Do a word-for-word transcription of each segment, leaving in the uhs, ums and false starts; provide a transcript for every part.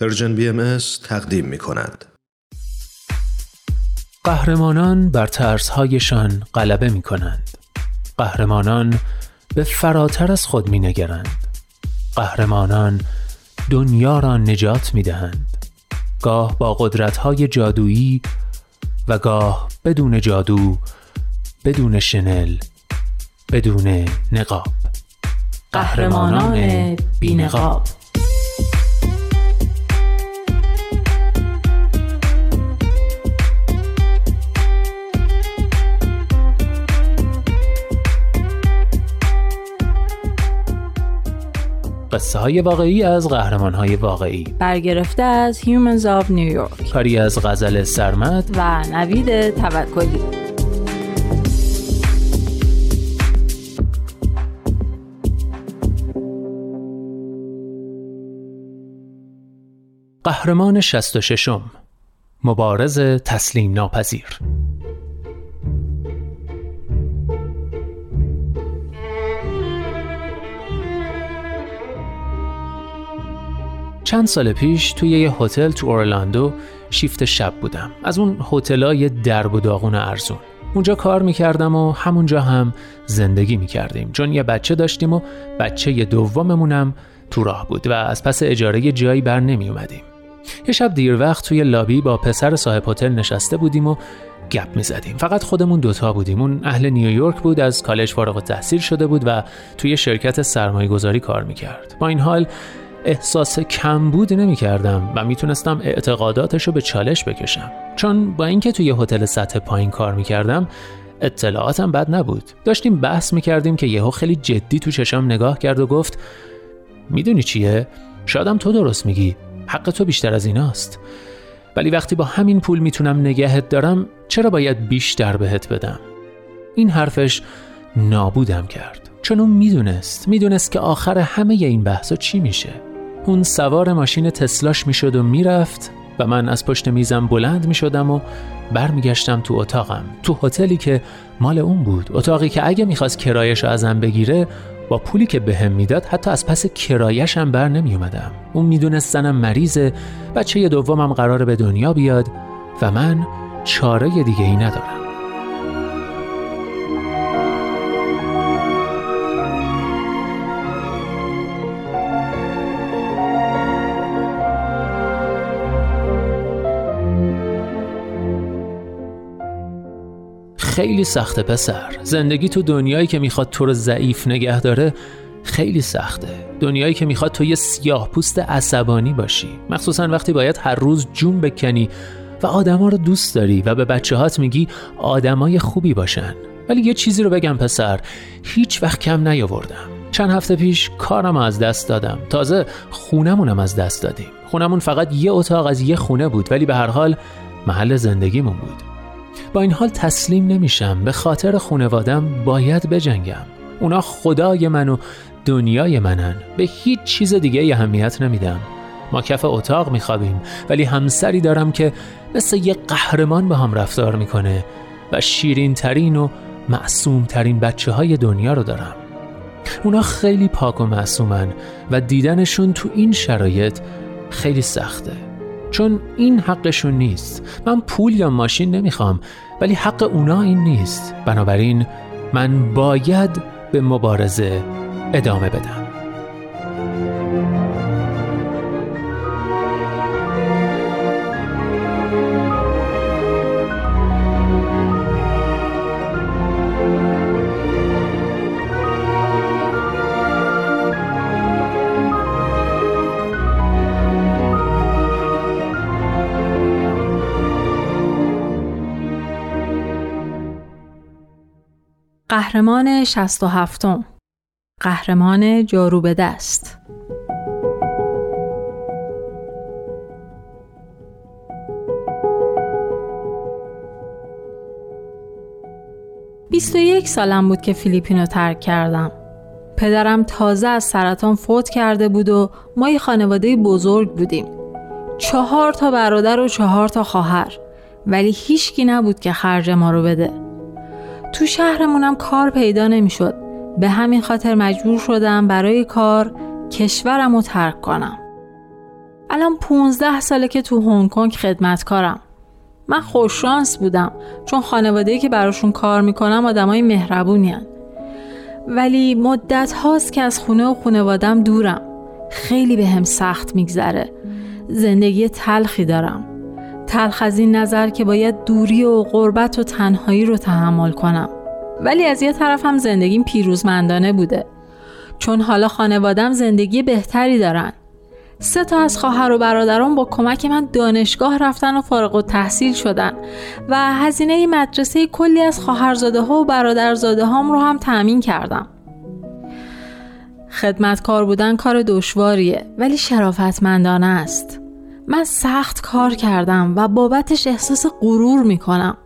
پرژن بی ام اس تقدیم می‌کند. قهرمانان بر ترس‌هایشان غلبه می‌کنند. قهرمانان به فراتر از خود می‌نگرند. قهرمانان دنیا را نجات می‌دهند. گاه با قدرت‌های جادویی و گاه بدون جادو، بدون شنل، بدون نقاب. قهرمانان بی‌نقاب. قصه های واقعی از قهرمان های واقعی، برگرفته از Humans of New York، کاری از غزل سرمت و نوید توکلی. قهرمان شصت و ششم، مبارز تسلیم ناپذیر. چند سال پیش توی یه هتل تو اورلاندو شیفت شب بودم. از اون هتلای درب و داغون ارزون. اونجا کار میکردم و همونجا هم زندگی میکردیم، چون یه بچه داشتیم و بچه دوممونم تو راه بود و از پس اجاره جایی بر نمی اومدیم. یه شب دیر وقت توی لابی با پسر صاحب هتل نشسته بودیم و گپ میزدیم. فقط خودمون دوتا بودیم. اون اهل نیویورک بود، از کالج فارغ التحصیل شده بود و توی شرکت سرمایه‌گذاری کار میکرد. با این حال احساس کمبود نمی کردم و می تونستم اعتقاداتشو به چالش بکشم، چون با اینکه توی هتل سطح پایین کار می کردم اطلاعاتم بد نبود. داشتیم بحث می کردیم که یهو خیلی جدی تو چشم نگاه کرد و گفت میدونی چیه؟ شایدم تو درست میگی، حق تو بیشتر از ایناست، ولی وقتی با همین پول می تونم نگهت دارم چرا باید بیشتر بهت بدم؟ این حرفش نابودم کرد، چون اون می دونست می دونست که آخر همه این بحثا چی میشه. اون سوار ماشین تسلاش میشد و میرفت و من از پشت میزم بلند میشدم و برمیگشتم تو اتاقم، تو هتلی که مال اون بود، اتاقی که اگه میخواست کرایه‌شو ازم بگیره با پولی که بهم میداد حتی از پس کرایه‌ش هم بر نمیومدم. اون میدونست زنم مریضه، بچه دومم قراره به دنیا بیاد و من چاره دیگه ای ندارم. خیلی سخته پسر، زندگی تو دنیایی که میخواد تو رو ضعیف نگه داره خیلی سخته. دنیایی که میخواد تو یه سیاه پوست عصبانی باشی، مخصوصا وقتی باید هر روز جون بکنی و آدما رو دوست داری و به بچه‌هات میگی آدمای خوبی باشن. ولی یه چیزی رو بگم پسر، هیچ وقت کم نیاوردم. چند هفته پیش کارم از دست دادم، تازه خونمونم از دست دادیم. خونمون فقط یه اتاق از یه خونه بود، ولی به هر حال محل زندگیمون بود. با این حال تسلیم نمیشم، به خاطر خانوادم باید بجنگم. اونا خدای من و دنیای منن، به هیچ چیز دیگه اهمیت نمیدم. ما کف اتاق میخوابیم، ولی همسری دارم که مثل یه قهرمان با هم رفتار میکنه و شیرین ترین و معصوم ترین بچه های دنیا رو دارم. اونا خیلی پاک و معصومن و دیدنشون تو این شرایط خیلی سخته، چون این حقشون نیست. من پول یا ماشین نمیخوام، ولی حق اونا این نیست. بنابراین من باید به مبارزه ادامه بدم. قهرمان شصت و هفتم، قهرمان جارو به دست. بیست و یک سالم بود که فیلیپین رو ترک کردم. پدرم تازه از سرطان فوت کرده بود و ما یه خانواده بزرگ بودیم، چهار تا برادر و چهار تا خواهر، ولی هیچکی نبود که خرج ما رو بده. تو شهرمونم کار پیدا نمیشد. به همین خاطر مجبور شدم برای کار کشورم رو ترک کنم. الان پونزده ساله که تو هنگ کنگ خدمتکارم. من خوش شانس بودم چون خانواده‌ای که براشون کار میکنم آدمای مهربونی هن. ولی مدت هاست که از خونه و خانواده‌ام دورم. خیلی به هم سخت میگذره. زندگی تلخی دارم. تلخ از این نظر که باید دوری و غربت و تنهایی رو تحمل کنم. ولی از یه طرف هم زندگیم پیروزمندانه بوده. چون حالا خانواده‌ام زندگی بهتری دارن. سه تا از خواهر و برادران با کمک من دانشگاه رفتن و فارغ التحصیل شدن و هزینه مدرسه کلی از خواهرزاده ها و برادرزاده هام رو هم تأمین کردم. خدمتکار بودن کار دشواریه ولی شرافتمندانه است. من سخت کار کردم و بابتش احساس غرور میکنم.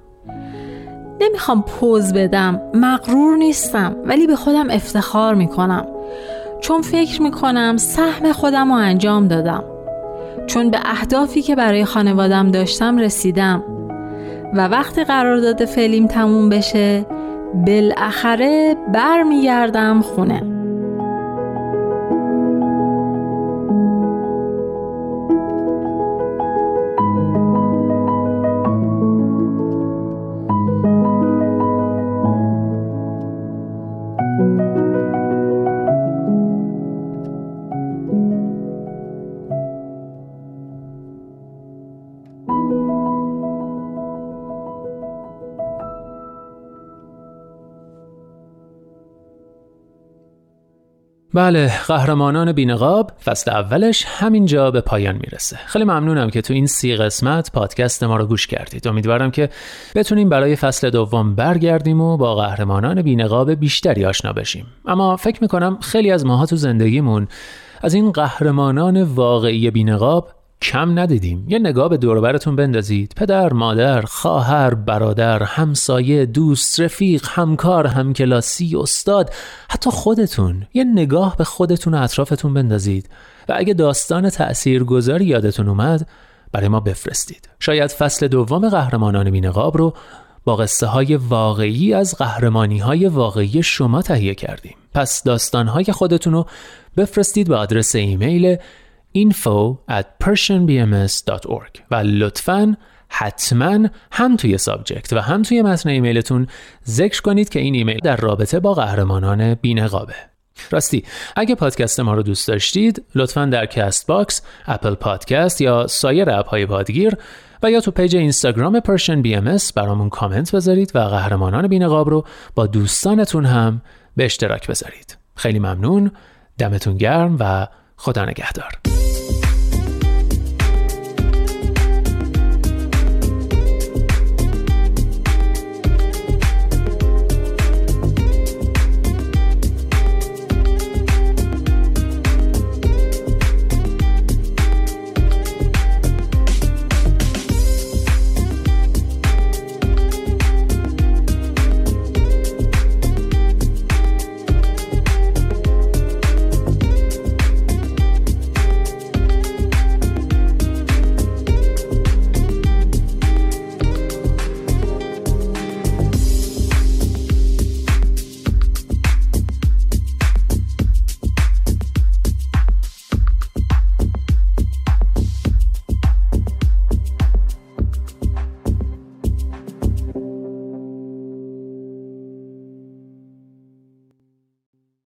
نمیخوام پوز بدم، مغرور نیستم ولی به خودم افتخار میکنم. چون فکر میکنم سهم خودم رو انجام دادم. چون به اهدافی که برای خانوادم داشتم رسیدم و وقتی قرارداد فیلم تموم بشه بالاخره بر میگردم خونه. بله، قهرمانان بی‌نقاب فصل اولش همینجا به پایان میرسه. خیلی ممنونم که تو این سی قسمت پادکست ما رو گوش کردید. امیدوارم که بتونیم برای فصل دوم برگردیم و با قهرمانان بی‌نقاب بیشتری آشنا بشیم. اما فکر میکنم خیلی از ماها تو زندگیمون از این قهرمانان واقعی بی‌نقاب کم ندیدیم. یه نگاه به دور و برتون بندازید. پدر، مادر، خواهر، برادر، همسایه، دوست، رفیق، همکار، همکلاسی، استاد، حتی خودتون. یه نگاه به خودتون و اطرافتون بندازید و اگه داستان تأثیرگذاری یادتون اومد برای ما بفرستید. شاید فصل دوم قهرمانان بی‌نقاب رو با قصه های واقعی از قهرمانی های واقعی شما تهیه کردیم. پس داستان های خودتون رو بفرستید به آدرس ایمیل info at persian b m s dot org و لطفاً حتماً هم توی سابجکت و هم توی متن ایمیلتون ذکر کنید که این ایمیل در رابطه با قهرمانان بی‌نقابه. راستی اگه پادکست ما رو دوست داشتید لطفاً در کست باکس، اپل پادکست یا سایر اپ‌های پادگیر و یا تو پیج اینستاگرام پرشن بی ام اس برامون کامنت بذارید و قهرمانان بی‌نقاب رو با دوستانتون هم به اشتراک بذارید. خیلی ممنون، دمتون گرم و خدا نگهدار.